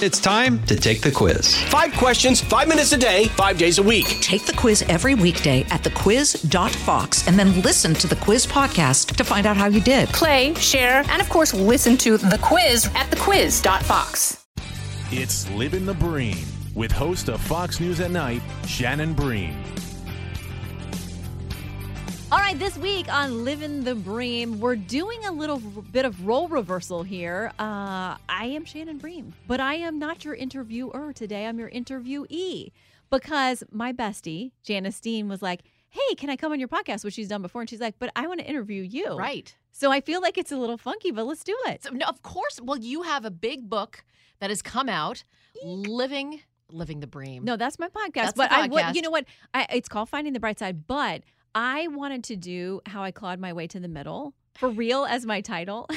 It's time to take the quiz. 5 questions, 5 minutes a day, 5 days a week. Take the quiz every weekday at thequiz.fox and then listen to the quiz podcast to find out how you did. Play, share, and of course, listen to the quiz at thequiz.fox. It's Livin' the Bream with host of Fox News at Night, Shannon Bream. All right, this week on Livin' the Bream, we're doing a little bit of role reversal here. I am Shannon Bream, but I am not your interviewer today. I'm your interviewee because my bestie, Janice Dean, was like, hey, can I come on your podcast? Which she's done before. And she's like, but I want to interview you. Right. So I feel like it's a little funky, but let's do it. So, no, of course. Well, you have a big book that has come out, Living the Bream. No, that's my podcast. That's but the podcast. You know what? It's called Finding the Bright Side, but I wanted to do How I Clawed My Way to the Middle for real as my title.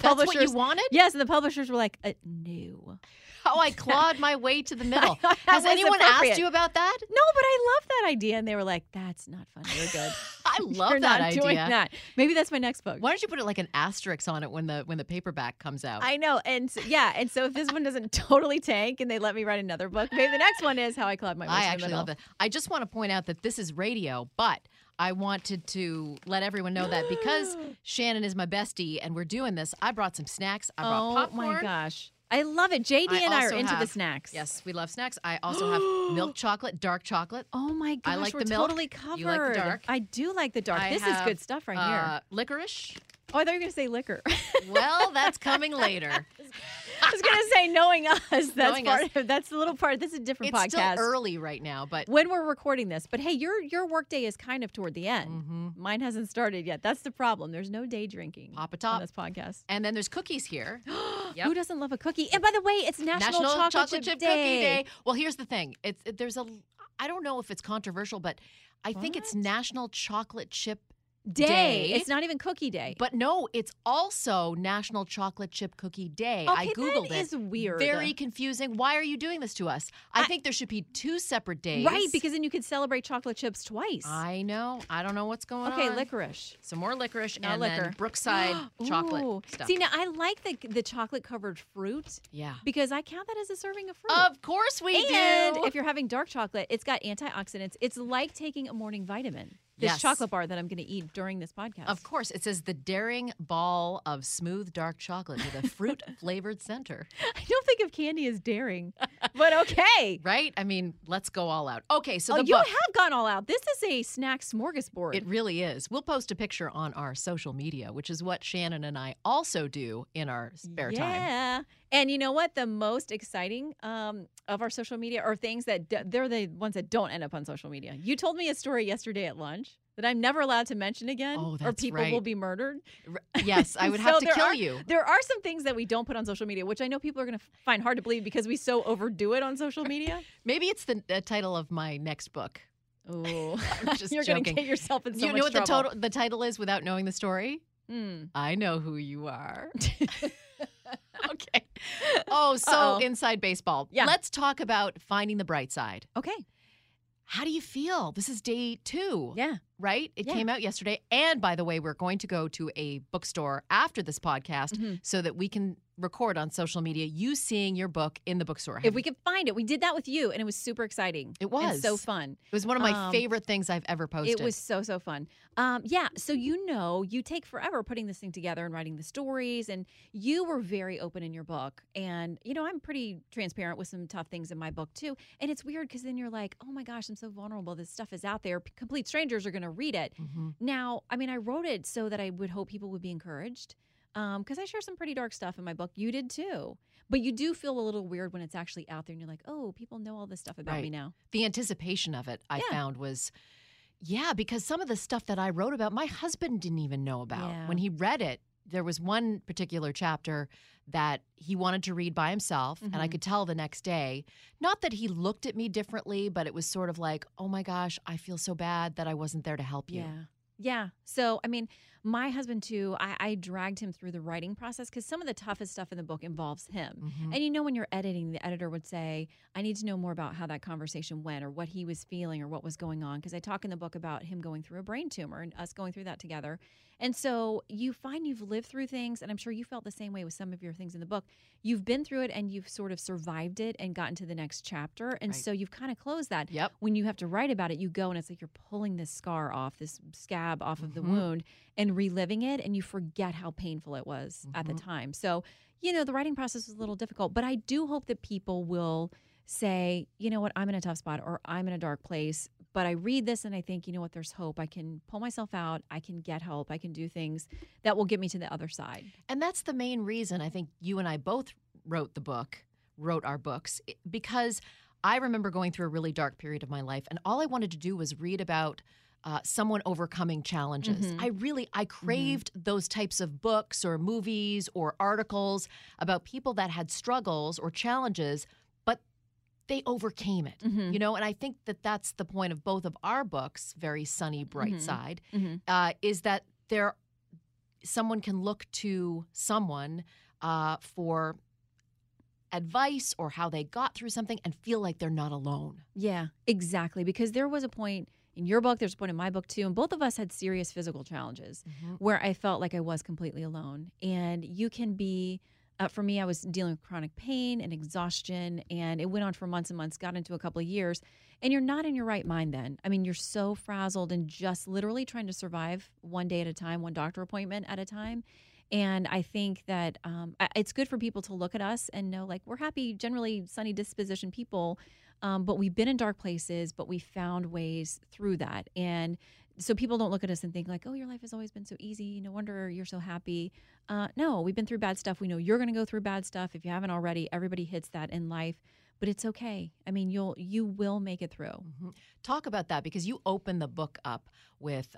That's what you wanted? Yes, and the publishers were like, no. How I Clawed My Way to the Middle. Has anyone asked you about that? No, but I love that idea. And they were like, that's not funny. You're good. I love You're that not idea. Doing that. Maybe that's my next book. Why don't you put it like an asterisk on it when the paperback comes out? I know. And so, yeah. And so if this one doesn't totally tank and they let me write another book, maybe the next one is How I Clawed My Way to the Middle. I actually love that. I just want to point out that this is radio, but I wanted to let everyone know that because Shannon is my bestie and we're doing this, I brought some snacks. I brought popcorn. Oh, my gosh. I love it. JD and I are into the snacks. Yes, we love snacks. I also have milk chocolate, dark chocolate. Oh, my gosh. I like the milk. Totally covered. You like the dark. I do like the dark. This is good stuff right here. Licorice. Oh, I thought you were going to say liquor. Well, that's coming later. I was going to say, knowing us, that's the little part. This is a different podcast. It's still early right now, but when we're recording this. But hey, your workday is kind of toward the end. Mm-hmm. Mine hasn't started yet. That's the problem. There's no day drinking on this podcast. And then there's cookies here. Yep. Who doesn't love a cookie? And by the way, it's National Chocolate Chip Cookie Day. Well, here's the thing. I don't know if it's controversial, but I think it's National Chocolate Chip Day. It's not even Cookie Day. But no, it's also National Chocolate Chip Cookie Day. Okay, I Googled it. That is weird. Very confusing. Why are you doing this to us? I think there should be 2 separate days. Right, because then you could celebrate chocolate chips twice. I know. I don't know what's going on. Okay, licorice. Some more licorice then Brookside chocolate stuff. See, now I like the chocolate-covered fruit. Yeah. Because I count that as a serving of fruit. Of course we do. And if you're having dark chocolate, it's got antioxidants. It's like taking a morning vitamin. This chocolate bar that I'm going to eat during this podcast. Of course. It says the daring ball of smooth dark chocolate with a fruit-flavored center. I don't think of candy as daring, but okay. Right? I mean, let's go all out. Okay, so the book. You have gone all out. This is a snack smorgasbord. It really is. We'll post a picture on our social media, which is what Shannon and I also do in our spare time. Yeah. And you know what? The most exciting of our social media are things that they're the ones that don't end up on social media. You told me a story yesterday at lunch that I'm never allowed to mention again, or people will be murdered. Yes, I would have to kill you. There are some things that we don't put on social media, which I know people are going to find hard to believe because we so overdo it on social media. Maybe it's the title of my next book. Oh, I'm just You're going to get yourself in so much trouble. You know what the title is without knowing the story? I Know Who You Are. Okay. Oh, so inside baseball. Yeah. Let's talk about Finding the Bright Side. Okay. How do you feel? This is day 2. Yeah. Right? It came out yesterday. And by the way, we're going to go to a bookstore after this podcast so that we can record on social media you seeing your book in the bookstore. If we could find it. We did that with you, and it was super exciting. It was. And so fun. It was one of my favorite things I've ever posted. It was so fun. Yeah, so you take forever putting this thing together and writing the stories, and you were very open in your book. And, I'm pretty transparent with some tough things in my book, too. And it's weird because then you're like, oh, my gosh, I'm so vulnerable. This stuff is out there. Complete strangers are going to read it. Mm-hmm. Now, I mean, I wrote it so that I would hope people would be encouraged. Because I share some pretty dark stuff in my book. You did too. But you do feel a little weird when it's actually out there and you're like, oh, people know all this stuff about me now. The anticipation of it I found was, because some of the stuff that I wrote about, my husband didn't even know about. Yeah. When he read it, there was one particular chapter that he wanted to read by himself, and I could tell the next day, not that he looked at me differently, but it was sort of like, oh my gosh, I feel so bad that I wasn't there to help you. Yeah. So, I mean, My husband, too, I dragged him through the writing process because some of the toughest stuff in the book involves him. Mm-hmm. And you know, when you're editing, the editor would say, I need to know more about how that conversation went or what he was feeling or what was going on. Because I talk in the book about him going through a brain tumor and us going through that together. And so you find you've lived through things, and I'm sure you felt the same way with some of your things in the book. You've been through it and you've sort of survived it and gotten to the next chapter. And right. so you've kind of closed that. Yep. When you have to write about it, you go and it's like you're pulling this scar off, this scab off mm-hmm. of the wound and reliving it, and you forget how painful it was mm-hmm. at the time. So, you know, the writing process was a little difficult, but I do hope that people will say, you know what, I'm in a tough spot or I'm in a dark place, but I read this and I think, you know what, there's hope. I can pull myself out. I can get help. I can do things that will get me to the other side. And that's the main reason I think you and I both wrote our books, because I remember going through a really dark period of my life, and all I wanted to do was read about someone overcoming challenges. Mm-hmm. I craved mm-hmm. those types of books or movies or articles about people that had struggles or challenges, but they overcame it, mm-hmm. you know? And I think that that's the point of both of our books, Very Sunny, Bright mm-hmm. Side, mm-hmm. Is that someone can look to someone for advice or how they got through something and feel like they're not alone. Yeah, exactly. Because there was a point in your book, there's a point in my book too, and both of us had serious physical challenges mm-hmm. where I felt like I was completely alone. And you can be, for me, I was dealing with chronic pain and exhaustion, and it went on for months and months, got into a couple of years, and you're not in your right mind then. I mean, you're so frazzled and just literally trying to survive one day at a time, one doctor appointment at a time. And I think that it's good for people to look at us and know, like, we're happy, generally sunny disposition people, but we've been in dark places, but we found ways through that. And so people don't look at us and think like, oh, your life has always been so easy. No wonder you're so happy. No, we've been through bad stuff. We know you're going to go through bad stuff. If you haven't already, everybody hits that in life. But it's okay. I mean, you will make it through. Mm-hmm. Talk about that, because you open the book up with,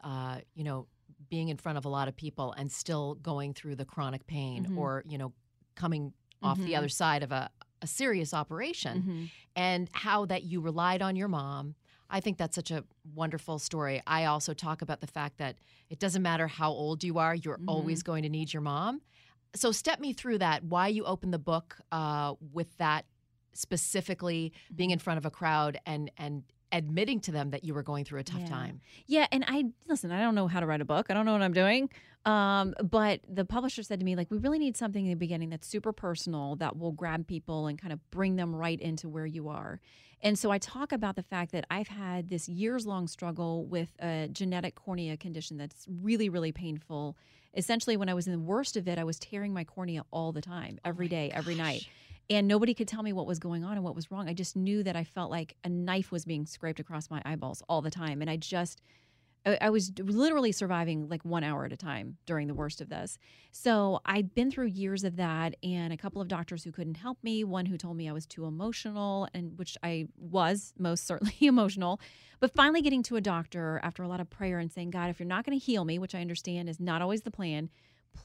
being in front of a lot of people and still going through the chronic pain mm-hmm. or, coming off mm-hmm. the other side of a serious operation mm-hmm. and how that you relied on your mom. I think that's such a wonderful story. I also talk about the fact that it doesn't matter how old you are, you're mm-hmm. always going to need your mom. So step me through that, why you opened the book with that, specifically being in front of a crowd and admitting to them that you were going through a tough time. Yeah, and I don't know how to write a book. I don't know what I'm doing. But the publisher said to me, like, we really need something in the beginning that's super personal, that will grab people and kind of bring them right into where you are. And so I talk about the fact that I've had this years-long struggle with a genetic cornea condition that's really, really painful. Essentially, when I was in the worst of it, I was tearing my cornea all the time, every day, every night. And nobody could tell me what was going on and what was wrong. I just knew that I felt like a knife was being scraped across my eyeballs all the time. And I was literally surviving like 1 hour at a time during the worst of this. So I'd been through years of that, and a couple of doctors who couldn't help me, one who told me I was too emotional, and which I was most certainly emotional. But finally getting to a doctor after a lot of prayer and saying, God, if you're not going to heal me, which I understand is not always the plan,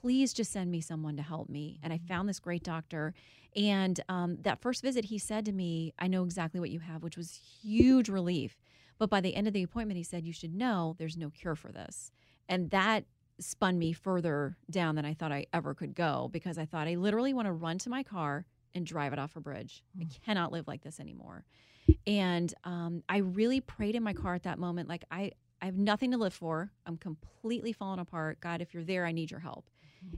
please just send me someone to help me. And I found this great doctor. And that first visit, he said to me, I know exactly what you have, which was huge relief. But by the end of the appointment, he said, you should know there's no cure for this. And that spun me further down than I thought I ever could go, because I thought I literally want to run to my car and drive it off a bridge. I cannot live like this anymore. And I really prayed in my car at that moment, like I have nothing to live for. I'm completely falling apart. God, if you're there, I need your help.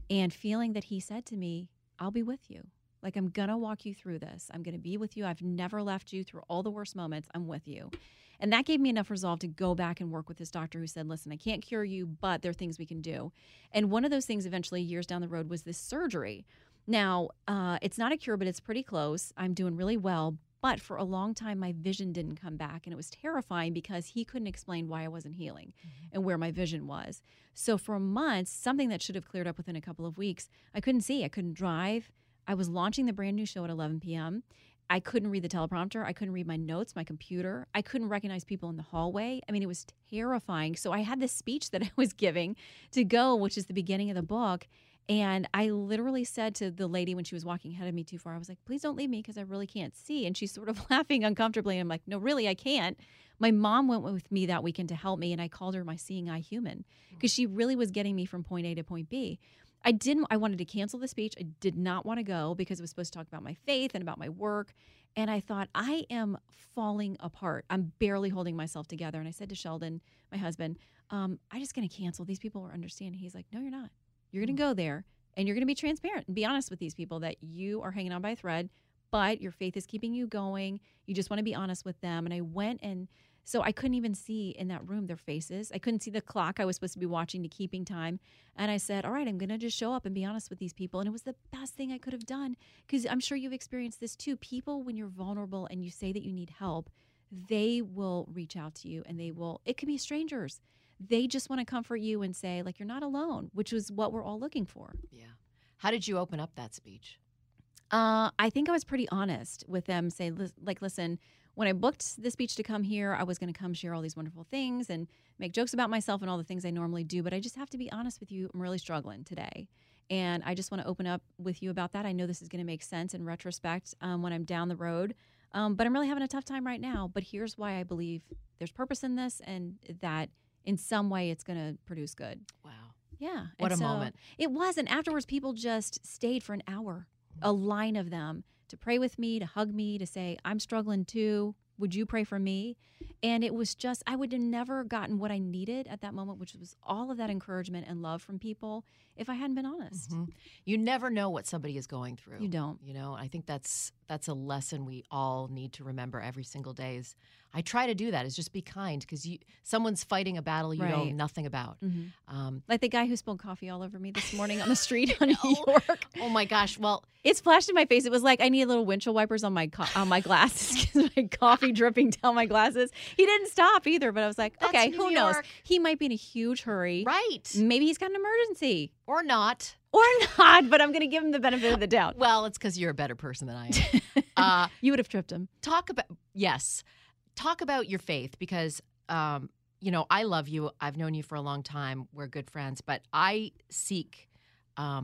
And feeling that he said to me, I'll be with you. Like, I'm going to walk you through this. I'm going to be with you. I've never left you through all the worst moments. I'm with you. And that gave me enough resolve to go back and work with this doctor who said, listen, I can't cure you, but there are things we can do. And one of those things eventually years down the road was this surgery. Now, it's not a cure, but it's pretty close. I'm doing really well. But for a long time, my vision didn't come back, and it was terrifying because he couldn't explain why I wasn't healing mm-hmm. and where my vision was. So for months, something that should have cleared up within a couple of weeks, I couldn't see. I couldn't drive. I was launching the brand new show at 11 p.m. I couldn't read the teleprompter. I couldn't read my notes, my computer. I couldn't recognize people in the hallway. I mean, it was terrifying. So I had this speech that I was giving to go, which is the beginning of the book. And I literally said to the lady when she was walking ahead of me too far, I was like, please don't leave me because I really can't see. And she's sort of laughing uncomfortably. And I'm like, no, really, I can't. My mom went with me that weekend to help me, and I called her my seeing eye human because she really was getting me from point A to point B. I wanted to cancel the speech. I did not want to go because it was supposed to talk about my faith and about my work. And I thought, I am falling apart. I'm barely holding myself together. And I said to Sheldon, my husband, I'm just going to cancel. These people are understanding. He's like, no, you're not. You're going to go there, and you're going to be transparent and be honest with these people that you are hanging on by a thread, but your faith is keeping you going. You just want to be honest with them. And I went, and so I couldn't even see in that room their faces. I couldn't see the clock I was supposed to be watching to keeping time. And I said, all right, I'm going to just show up and be honest with these people. And it was the best thing I could have done, because I'm sure you've experienced this too. People, when you're vulnerable and you say that you need help, they will reach out to you, and it could be strangers. They just want to comfort you and say, like, you're not alone, which is what we're all looking for. Yeah. How did you open up that speech? I think I was pretty honest with them, say, like, listen, when I booked this speech to come here, I was going to come share all these wonderful things and make jokes about myself and all the things I normally do, but I just have to be honest with you. I'm really struggling today, and I just want to open up with you about that. I know this is going to make sense in retrospect when I'm down the road, but I'm really having a tough time right now. But here's why I believe there's purpose in this, and that in some way it's going to produce good. Wow. Yeah. What a moment. It was. And afterwards, people just stayed for an hour, a line of them, to pray with me, to hug me, to say, I'm struggling too. Would you pray for me? And it was just, I would have never gotten what I needed at that moment, which was all of that encouragement and love from people, if I hadn't been honest. Mm-hmm. You never know what somebody is going through. You don't. You know, I think that's a lesson we all need to remember every single day. Is I try to do that, is just be kind, because someone's fighting a battle you know nothing about. Mm-hmm. Like the guy who spilled coffee all over me this morning on the street in New York. Oh my gosh! Well, it splashed in my face. It was like I need little windshield wipers on my glasses, because my coffee dripping down my glasses. He didn't stop either, but I was like, okay, who knows? He might be in a huge hurry. Right? Maybe he's got an emergency, or not. Or not, but I'm going to give him the benefit of the doubt. Well, it's because you're a better person than I am. You would have tripped him. Talk about your faith, because, you know, I love you. I've known you for a long time. We're good friends. But I seek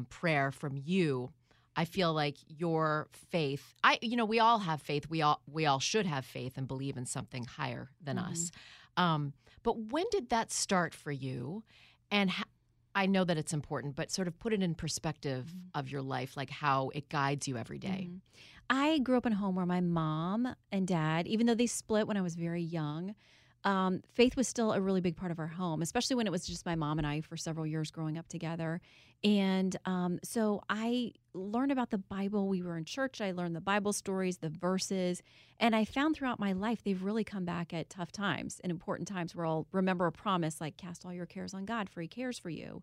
prayer from you. I feel like your faith, you know, we all have faith. We all should have faith and believe in something higher than us. But when did that start for you? And I know that it's important, but sort of put it in perspective of your life, like how it guides you every day. Mm-hmm. I grew up in a home where my mom and dad, even though they split when I was very young, faith was still a really big part of our home, especially when it was just my mom and I for several years growing up together. And so I learned about the Bible. We were in church. I learned the Bible stories, the verses, and I found throughout my life they've really come back at tough times and important times where I'll remember a promise like cast all your cares on God, for he cares for you,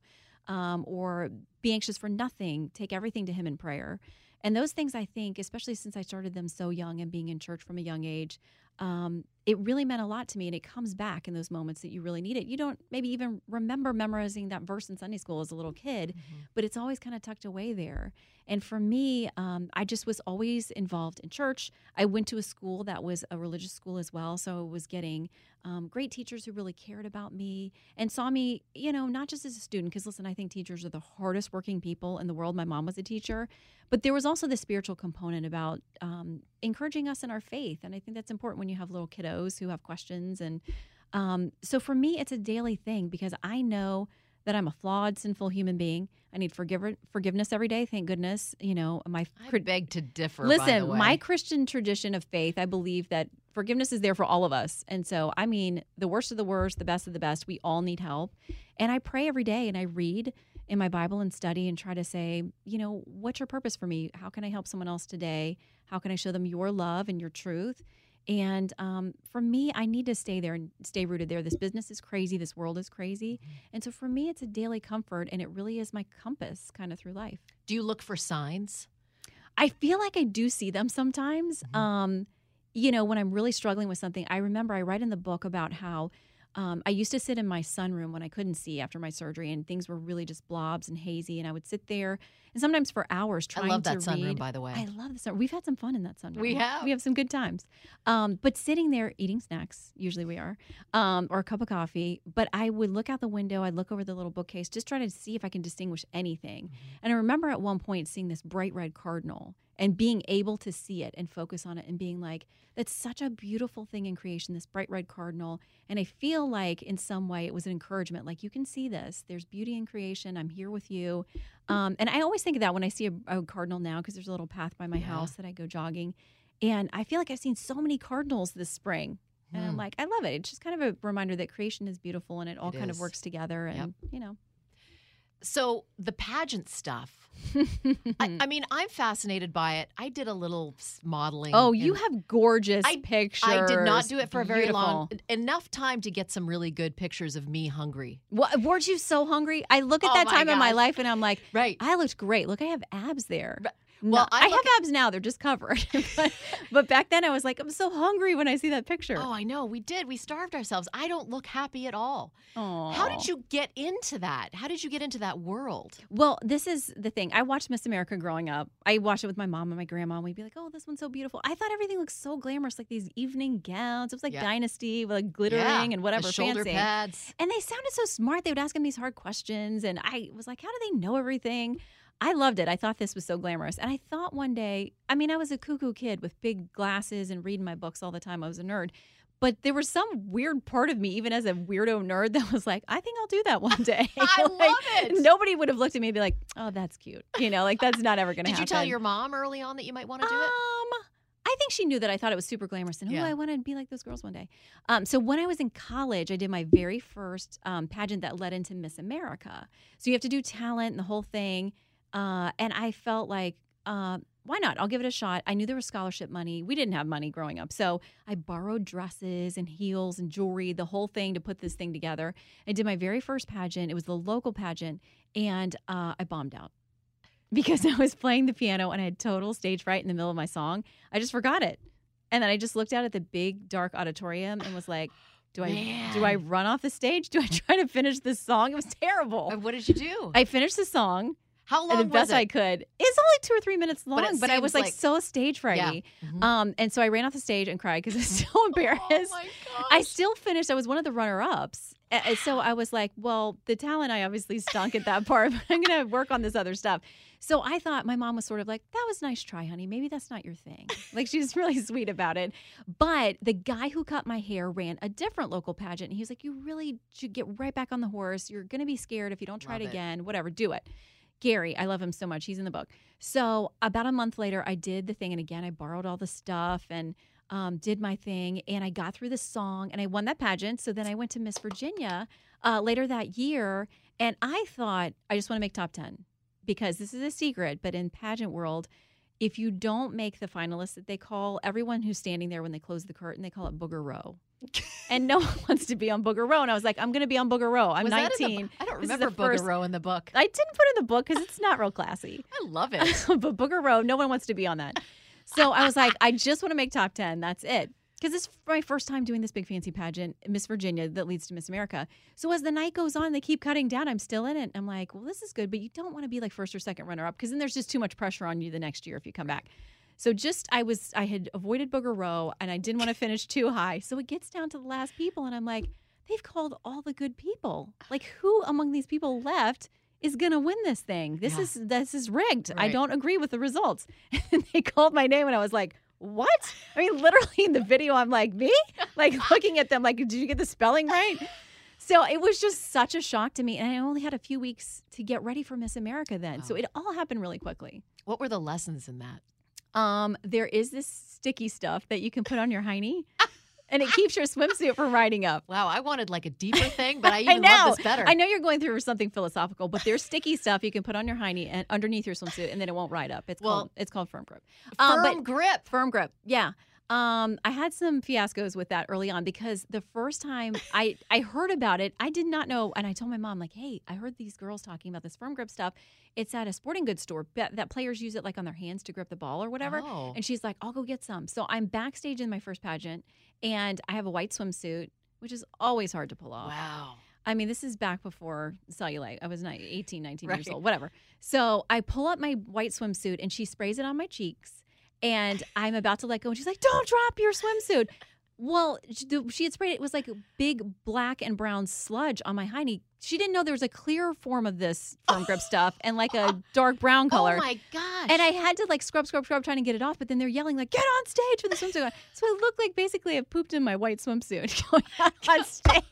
or be anxious for nothing, take everything to him in prayer. And those things, I think, especially since I started them so young and being in church from a young age, it really meant a lot to me, and it comes back in those moments that you really need it. You don't maybe even remember memorizing that verse in Sunday school as a little kid, but it's always kind of tucked away there. And for me, I just was always involved in church. I went to a school that was a religious school as well, so I was getting great teachers who really cared about me and saw me, you know, not just as a student, because, listen, I think teachers are the hardest working people in the world. My mom was a teacher, but there was also the spiritual component about encouraging us in our faith, and I think that's important when you have little kiddos who have questions. And so for me, it's a daily thing, because I know that I'm a flawed, sinful human being. I need forgiveness every day. Thank goodness, you know. I beg to differ. Listen, by the way, my Christian tradition of faith, I believe that forgiveness is there for all of us, and so I mean, the worst of the worst, the best of the best. We all need help, and I pray every day, and I read in my Bible and study and try to say, you know, what's your purpose for me? How can I help someone else today? How can I show them your love and your truth? And for me, I need to stay there and stay rooted there. This business is crazy. This world is crazy. And so for me, it's a daily comfort, and it really is my compass kind of through life. Do you look for signs? I feel like I do see them sometimes. You know, when I'm really struggling with something, I remember I write in the book about how I used to sit in my sunroom when I couldn't see after my surgery, and things were really just blobs and hazy. And I would sit there, and sometimes for hours trying to read. I love that sunroom, by the way. I love the sunroom. We've had some fun in that sunroom. We have. We have some good times. But sitting there eating snacks, usually we are, or a cup of coffee. But I would look out the window. I'd look over the little bookcase, just trying to see if I can distinguish anything. Mm-hmm. And I remember at one point seeing this bright red cardinal and being able to see it and focus on it and being like, that's such a beautiful thing in creation, this bright red cardinal. And I feel like in some way it was an encouragement, like, you can see this. There's beauty in creation. I'm here with you. And I always think of that when I see a cardinal now, because there's a little path by my house that I go jogging. And I feel like I've seen so many cardinals this spring. And I'm like, I love it. It's just kind of a reminder that creation is beautiful and it all kind of works together. And, you know. So the pageant stuff, I mean, I'm fascinated by it. I did a little modeling. Oh, you have gorgeous pictures. I did not do it for a very long, enough time to get some really good pictures of me hungry. What, weren't you so hungry? I look at that time in my life and I'm like, I looked great. Look, I have abs there. Right. Well, no, I have abs now. They're just covered. But back then I was like, I'm so hungry when I see that picture. Oh, I know. We did. We starved ourselves. I don't look happy at all. Aww. How did you get into that? How did you get into that world? Well, this is the thing. I watched Miss America growing up. I watched it with my mom and my grandma. And we'd be like, oh, this one's so beautiful. I thought everything looked so glamorous, like these evening gowns. It was like Dynasty, with like glittering and whatever, shoulder pads. And they sounded so smart. They would ask them these hard questions. And I was like, how do they know everything? I loved it. I thought this was so glamorous. And I thought one day, I mean, I was a cuckoo kid with big glasses and reading my books all the time. I was a nerd. But there was some weird part of me, even as a weirdo nerd, that was like, I think I'll do that one day. I love it. Nobody would have looked at me and be like, oh, that's cute. You know, like, that's not ever going to happen. Did you tell your mom early on that you might want to do it? I think she knew that I thought it was super glamorous and, I want to be like those girls one day. So when I was in college, I did my very first pageant that led into Miss America. So you have to do talent and the whole thing. And I felt like, why not? I'll give it a shot. I knew there was scholarship money. We didn't have money growing up. So I borrowed dresses and heels and jewelry, the whole thing, to put this thing together. I did my very first pageant. It was the local pageant. And I bombed out because I was playing the piano and I had total stage fright in the middle of my song. I just forgot it. And then I just looked out at the big, dark auditorium and was like, do I run off the stage? Do I try to finish this song? It was terrible. What did you do? I finished the song. How long was it? The best I could. It's only 2 or 3 minutes long, but I was like so stage frighty. Yeah. Mm-hmm. And so I ran off the stage and cried because I was so embarrassed. Oh my gosh. I still finished. I was one of the runner-ups. So I was like, well, the talent, I obviously stunk at that part, but I'm going to work on this other stuff. So I thought, my mom was sort of like, that was a nice try, honey. Maybe that's not your thing. Like, she's really sweet about it. But the guy who cut my hair ran a different local pageant. And he was like, you really should get right back on the horse. You're going to be scared if you don't try it again. Whatever, do it. Gary, I love him so much. He's in the book. So about a month later, I did the thing. And again, I borrowed all the stuff and did my thing. And I got through the song and I won that pageant. So then I went to Miss Virginia later that year. And I thought, I just want to make top 10 because this is a secret. But in pageant world, if you don't make the finalists, that they call everyone who's standing there when they close the curtain, they call it Booger Row. And no one wants to be on Booger Row. And I was like, I'm going to be on Booger Row. I'm 19. I don't remember Booger Row in the book. I didn't put it in the book because it's not real classy. I love it. But Booger Row, no one wants to be on that. So I was like, I just want to make top 10. That's it. Because this is my first time doing this big fancy pageant, Miss Virginia, that leads to Miss America. So as the night goes on, they keep cutting down. I'm still in it. I'm like, well, this is good. But you don't want to be like first or second runner up because then there's just too much pressure on you the next year if you come back. So I had avoided Booger Row and I didn't want to finish too high. So it gets down to the last people and I'm like, they've called all the good people. Like, who among these people left is going to win this thing? This is rigged. Right. I don't agree with the results. And they called my name and I was like, what? I mean, literally in the video, I'm like, me? Like, looking at them like, did you get the spelling right? So it was just such a shock to me. And I only had a few weeks to get ready for Miss America then. Wow. So it all happened really quickly. What were the lessons in that? There is this sticky stuff that you can put on your hiney, and it keeps your swimsuit from riding up. Wow, I wanted like a deeper thing, but I even love this better. I know you're going through something philosophical, but there's sticky stuff you can put on your hiney and underneath your swimsuit, and then it won't ride up. It's called firm grip. Firm grip. Yeah. I had some fiascos with that early on because the first time I heard about it, I did not know. And I told my mom, like, hey, I heard these girls talking about this firm grip stuff. It's at a sporting goods store that players use it like on their hands to grip the ball or whatever. Oh. And she's like, I'll go get some. So I'm backstage in my first pageant and I have a white swimsuit which is always hard to pull off. Wow. I mean, this is back before cellulite. I was 18, 19 years old, whatever. So I pull up my white swimsuit, and she sprays it on my cheeks, and I'm about to let go, and she's like, don't drop your swimsuit. Well, she had sprayed it. It was like big black and brown sludge on my hiney. She didn't know there was a clear form of this firm grip stuff and like a dark brown color. Oh, my gosh. And I had to like scrub trying to get it off. But then they're yelling like, get on stage with the swimsuit on. So I looked like basically I pooped in my white swimsuit going on stage.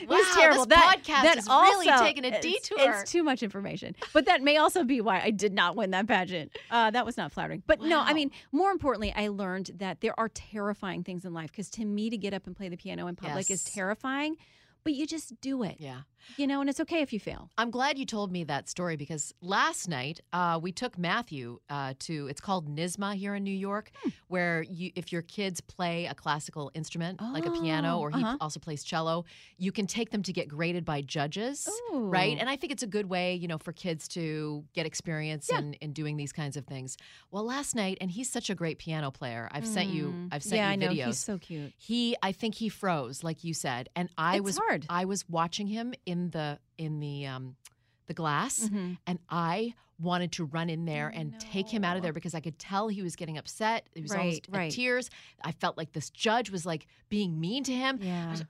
It was terrible. This podcast is really taking a detour. It's too much information. But that may also be why I did not win that pageant. That was not flattering. But no, I mean, more importantly, I learned that there are terrifying things in life. Because to me, to get up and play the piano in public is terrifying. But you just do it. Yeah. You know, and it's okay if you fail. I'm glad you told me that story because last night we took Matthew to, it's called NISMA here in New York, where if your kids play a classical instrument, like a piano, or he also plays cello, you can take them to get graded by judges, right? And I think it's a good way, you know, for kids to get experience in doing these kinds of things. Well, last night, and he's such a great piano player. I've sent you videos. Yeah, I know. He's so cute. I think he froze, like you said, and I was watching him in the glass, and I wanted to run in there and take him out of there because I could tell he was getting upset. He was almost in tears. I felt like this judge was like being mean to him. Yeah. I was like,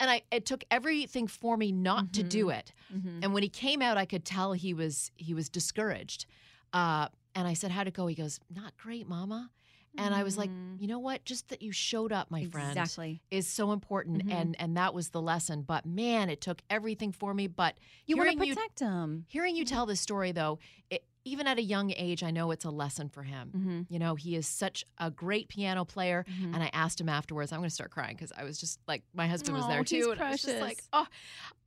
and it took everything for me not to do it. And when he came out, I could tell he was discouraged. And I said, how'd it go? He goes, not great, Mama. And I was like, you know what? Just that you showed up, my friend, is so important. And that was the lesson. But, man, it took everything for me. But you want to protect him. Hearing you tell this story, though, even at a young age, I know it's a lesson for him. You know, he is such a great piano player. And I asked him afterwards. I'm going to start crying because I was just like, my husband was there, too. He's precious. I was just like,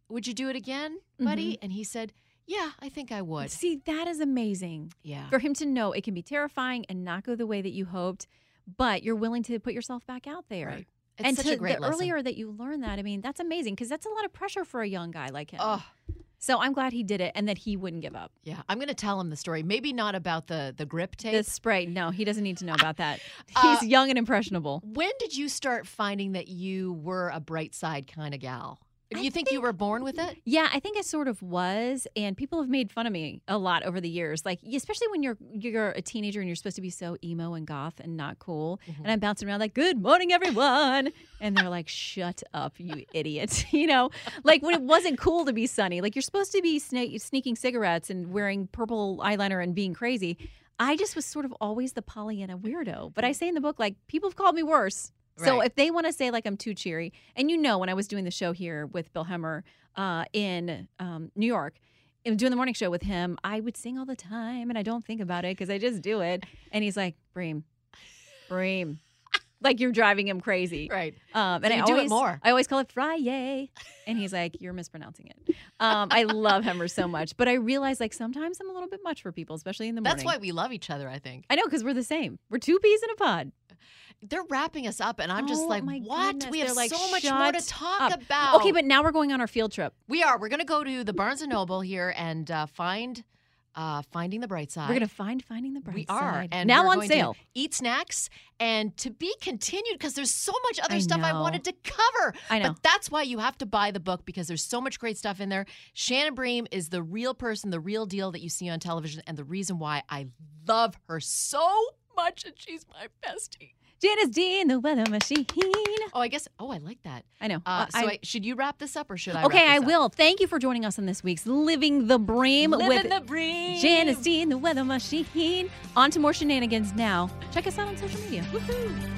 would you do it again, buddy? And he said, yeah, I think I would. See, that is amazing. Yeah. For him to know it can be terrifying and not go the way that you hoped, but you're willing to put yourself back out there. Right. It's and such a great lesson. Earlier that you learn that, I mean, that's amazing because that's a lot of pressure for a young guy like him. Oh. So I'm glad he did it and that he wouldn't give up. Yeah, I'm going to tell him the story. Maybe not about the grip tape. The spray. No, he doesn't need to know about that. He's young and impressionable. When did you start finding that you were a bright side kind of gal? Do you think you were born with it? Yeah, I think I sort of was, and people have made fun of me a lot over the years. Like, especially when you're a teenager and you're supposed to be so emo and goth and not cool. And I'm bouncing around like, "Good morning, everyone," and they're like, "Shut up, you idiot!" You know, like when it wasn't cool to be sunny. Like you're supposed to be sneaking cigarettes and wearing purple eyeliner and being crazy. I just was sort of always the Pollyanna weirdo. But I say in the book, like, people have called me worse. So if they want to say, like, I'm too cheery, and you know when I was doing the show here with Bill Hemmer in New York, doing the morning show with him, I would sing all the time, and I don't think about it because I just do it. And he's like, Bream. Like, you're driving him crazy. Right. And I always do it more. I always call it Fry-yay. And he's like, you're mispronouncing it. I love Hemmer so much. But I realize, like, sometimes I'm a little bit much for people, especially in the morning. That's why we love each other, I think. I know, because we're the same. We're two peas in a pod. They're wrapping us up, and I'm just like, what? Goodness. We have like, so much more to talk about. Okay, but now we're going on our field trip. We are. We're going to go to the Barnes and Noble here and find... Finding the Bright Side. We're going to find Finding the Bright Side. We are. And now on sale. Eat snacks and to be continued because there's so much other stuff I wanted to cover. I know. But that's why you have to buy the book because there's so much great stuff in there. Shannon Bream is the real person, the real deal that you see on television, and the reason why I love her so much, and she's my bestie. Janice Dean, the weather machine. Oh, I guess. Oh, I like that. I know. Should you wrap this up or should I wrap this up? Okay, I will. Thank you for joining us on this week's Living the Bream with Janice Dean, the weather machine. On to more shenanigans now. Check us out on social media. Woohoo!